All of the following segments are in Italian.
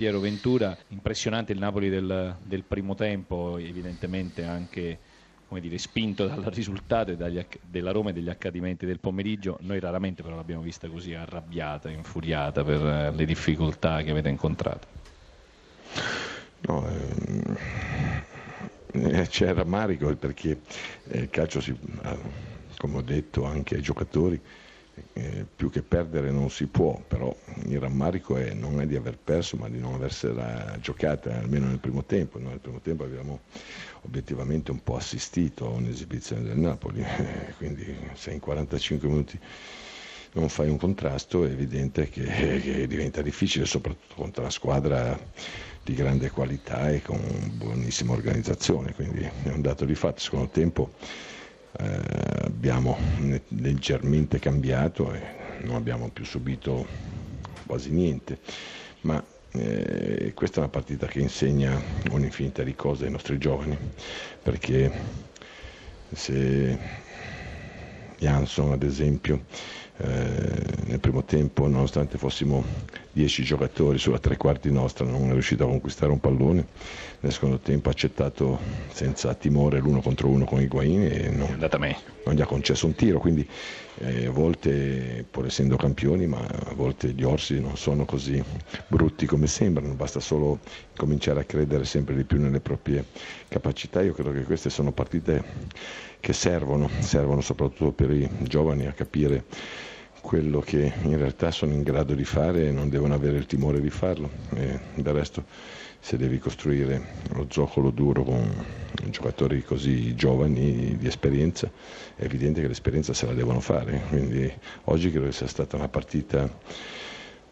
Piero Ventura, impressionante il Napoli del primo tempo, evidentemente anche, come dire, spinto dal risultato e della Roma e degli accadimenti del pomeriggio. Noi raramente però l'abbiamo vista così arrabbiata, infuriata per le difficoltà che avete incontrato. No, c'è rammarico perché il calcio, come ho detto anche ai giocatori, più che perdere non si può, però il rammarico non è di aver perso, ma di non aversela giocata, almeno nel primo tempo. Noi nel primo tempo abbiamo obiettivamente un po' assistito a un'esibizione del Napoli, quindi se in 45 minuti non fai un contrasto è evidente che diventa difficile, soprattutto contro una squadra di grande qualità e con buonissima organizzazione, quindi è un dato di fatto. Secondo tempo abbiamo leggermente cambiato e non abbiamo più subito quasi niente, ma questa è una partita che insegna un'infinità di cose ai nostri giovani, perché se Jansson ad esempio nel primo tempo, nonostante fossimo 10 giocatori sulla tre quarti nostra, non è riuscito a conquistare un pallone, nel secondo tempo ha accettato senza timore l'1 contro 1 con Higuaín e non gli ha concesso un tiro, quindi a volte, pur essendo campioni, ma a volte gli orsi non sono così brutti come sembrano, basta solo cominciare a credere sempre di più nelle proprie capacità. Io credo che queste sono partite che servono soprattutto per i giovani a capire quello che in realtà sono in grado di fare e non devono avere il timore di farlo. E del resto, se devi costruire lo zoccolo duro con giocatori così giovani di esperienza, è evidente che l'esperienza se la devono fare. Quindi oggi credo che sia stata una partita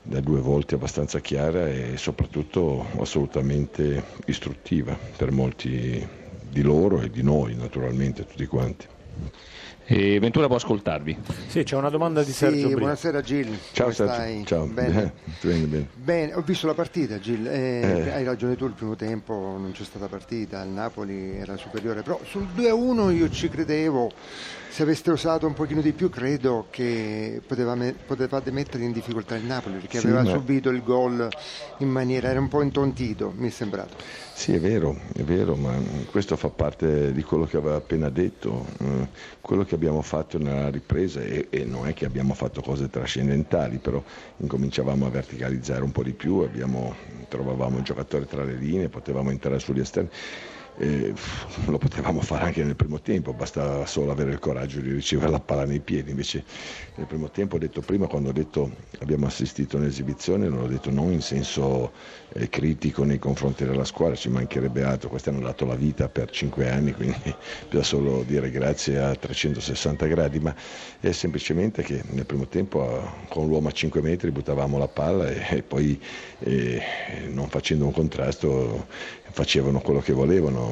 da due volte abbastanza chiara e soprattutto assolutamente istruttiva per molti di loro e di noi, naturalmente, tutti quanti. E Ventura può ascoltarvi. Sì, c'è una domanda di Sergio. Buonasera Gil. Ciao Sergio. Ciao. Bene, ho visto la partita, Gil. Hai ragione tu, il primo tempo non c'è stata partita, il Napoli era superiore, però sul 2-1 io ci credevo. Se aveste usato un pochino di più, credo che potevate mettere in difficoltà il Napoli, perché subito il gol in maniera, era un po' intontito, mi è sembrato. Sì, è vero, ma questo fa parte di quello che aveva appena detto, quello che abbiamo fatto nella ripresa, e non è che abbiamo fatto cose trascendentali, però incominciavamo a verticalizzare un po' di più, trovavamo un giocatore tra le linee, potevamo entrare sugli esterni. Lo potevamo fare anche nel primo tempo, bastava solo avere il coraggio di ricevere la palla nei piedi. Invece nel primo tempo, ho detto prima, quando ho detto abbiamo assistito a un'esibizione, l'ho detto non in senso critico nei confronti della squadra, ci mancherebbe altro, questi hanno dato la vita per 5 anni, quindi bisogna solo dire grazie a 360 gradi, ma è semplicemente che nel primo tempo con l'uomo a 5 metri buttavamo la palla e poi non facendo un contrasto facevano quello che volevano.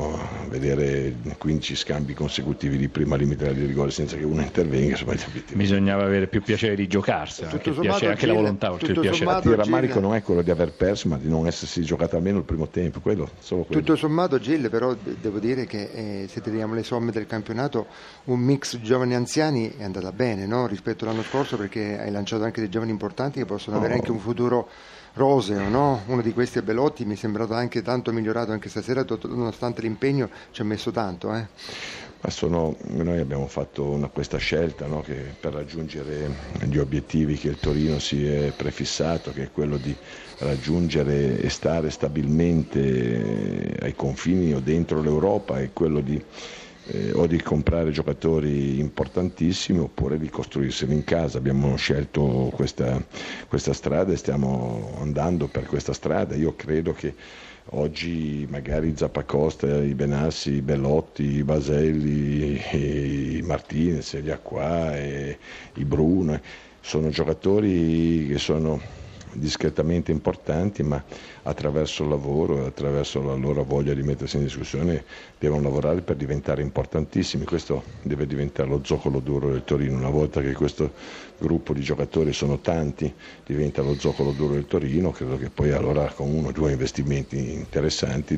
Vedere 15 scambi consecutivi di prima limite di rigore senza che uno intervenga, insomma, bisognava avere più piacere di giocarsi, anche la volontà, oltre il piacere. Il rammarico non è quello di aver perso, ma di non essersi giocata almeno il primo tempo, quello. Tutto sommato Gil, però devo dire che se tiriamo le somme del campionato, un mix giovani e anziani è andata bene, no? Rispetto all'anno scorso, perché hai lanciato anche dei giovani importanti che possono avere anche un futuro roseo, no? Uno di questi è Belotti, mi è sembrato anche tanto migliorato anche stasera, nonostante l'impegno ci ha messo tanto. Ma noi abbiamo fatto questa scelta, no? Che per raggiungere gli obiettivi che il Torino si è prefissato, che è quello di raggiungere e stare stabilmente ai confini o dentro l'Europa, è quello di o di comprare giocatori importantissimi oppure di costruirseli in casa. Abbiamo scelto questa strada e stiamo andando per questa strada. Io credo che oggi magari Zappacosta, i Benassi, i Belotti, i Baselli, i Martinez, gli Acqua, i Bruno sono giocatori che sono discretamente importanti, ma attraverso il lavoro e attraverso la loro voglia di mettersi in discussione devono lavorare per diventare importantissimi. Questo deve diventare lo zoccolo duro del Torino. Una volta che questo gruppo di giocatori, sono tanti, diventa lo zoccolo duro del Torino, credo che poi allora con 1 o 2 investimenti interessanti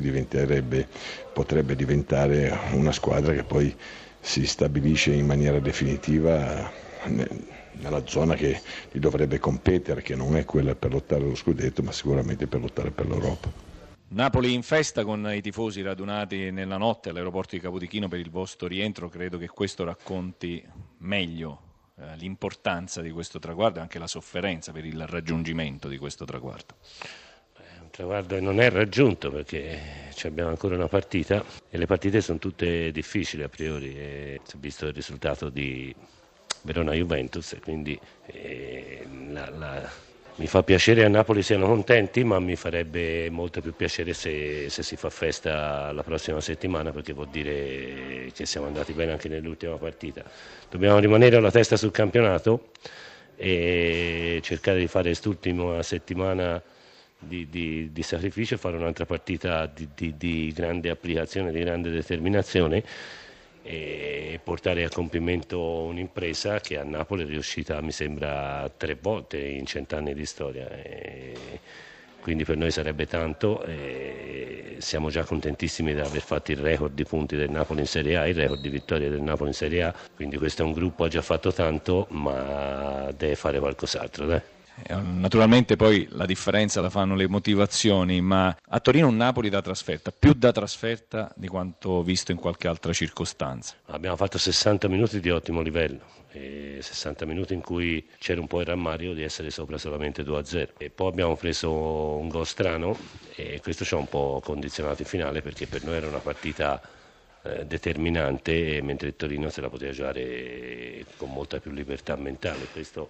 potrebbe diventare una squadra che poi si stabilisce in maniera definitiva nella zona che gli dovrebbe competere, che non è quella per lottare allo scudetto, ma sicuramente per lottare per l'Europa. Napoli in festa con i tifosi radunati nella notte all'aeroporto di Capodichino per il vostro rientro. Credo che questo racconti meglio l'importanza di questo traguardo e anche la sofferenza per il raggiungimento di questo traguardo. Un traguardo che non è raggiunto, perché abbiamo ancora una partita e le partite sono tutte difficili a priori, visto il risultato di Verona-Juventus, quindi mi fa piacere a Napoli siano contenti, ma mi farebbe molto più piacere se si fa festa la prossima settimana, perché vuol dire che siamo andati bene anche nell'ultima partita. Dobbiamo rimanere alla testa sul campionato e cercare di fare quest'ultima settimana di sacrificio e fare un'altra partita di grande applicazione, di grande determinazione, e portare a compimento un'impresa che a Napoli è riuscita, mi sembra, 3 volte in 100 anni di storia, e quindi per noi sarebbe tanto, e siamo già contentissimi di aver fatto il record di punti del Napoli in Serie A, il record di vittorie del Napoli in Serie A, quindi questo è un gruppo che ha già fatto tanto, ma deve fare qualcos'altro, dai. Naturalmente poi la differenza la fanno le motivazioni, ma a Torino un Napoli da trasferta, più da trasferta di quanto visto in qualche altra circostanza. Abbiamo fatto 60 minuti di ottimo livello, e 60 minuti in cui c'era un po' il rammario di essere sopra solamente 2-0, e poi abbiamo preso un gol strano e questo ci ha un po' condizionato in finale, perché per noi era una partita determinante, mentre Torino se la poteva giocare con molta più libertà mentale. Questo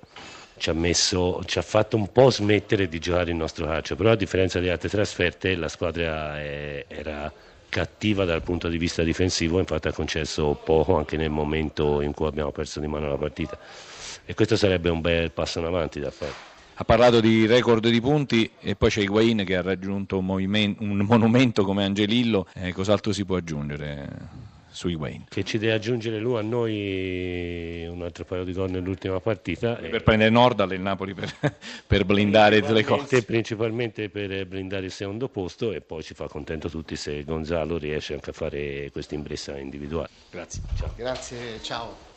ci ha fatto un po' smettere di giocare il nostro calcio, però a differenza di altre trasferte la squadra era cattiva dal punto di vista difensivo, infatti ha concesso poco anche nel momento in cui abbiamo perso di mano la partita, e questo sarebbe un bel passo in avanti da fare. Ha parlato di record di punti e poi c'è Higuaín che ha raggiunto un monumento come Angelillo. Cos'altro si può aggiungere su Higuaín? Che ci deve aggiungere lui a noi un altro paio di gol nell'ultima partita. E per prendere Nordahl e il Napoli per blindare le cose. Principalmente per blindare il secondo posto, e poi ci fa contento tutti se Gonzalo riesce anche a fare questa impresa individuale. Grazie, ciao.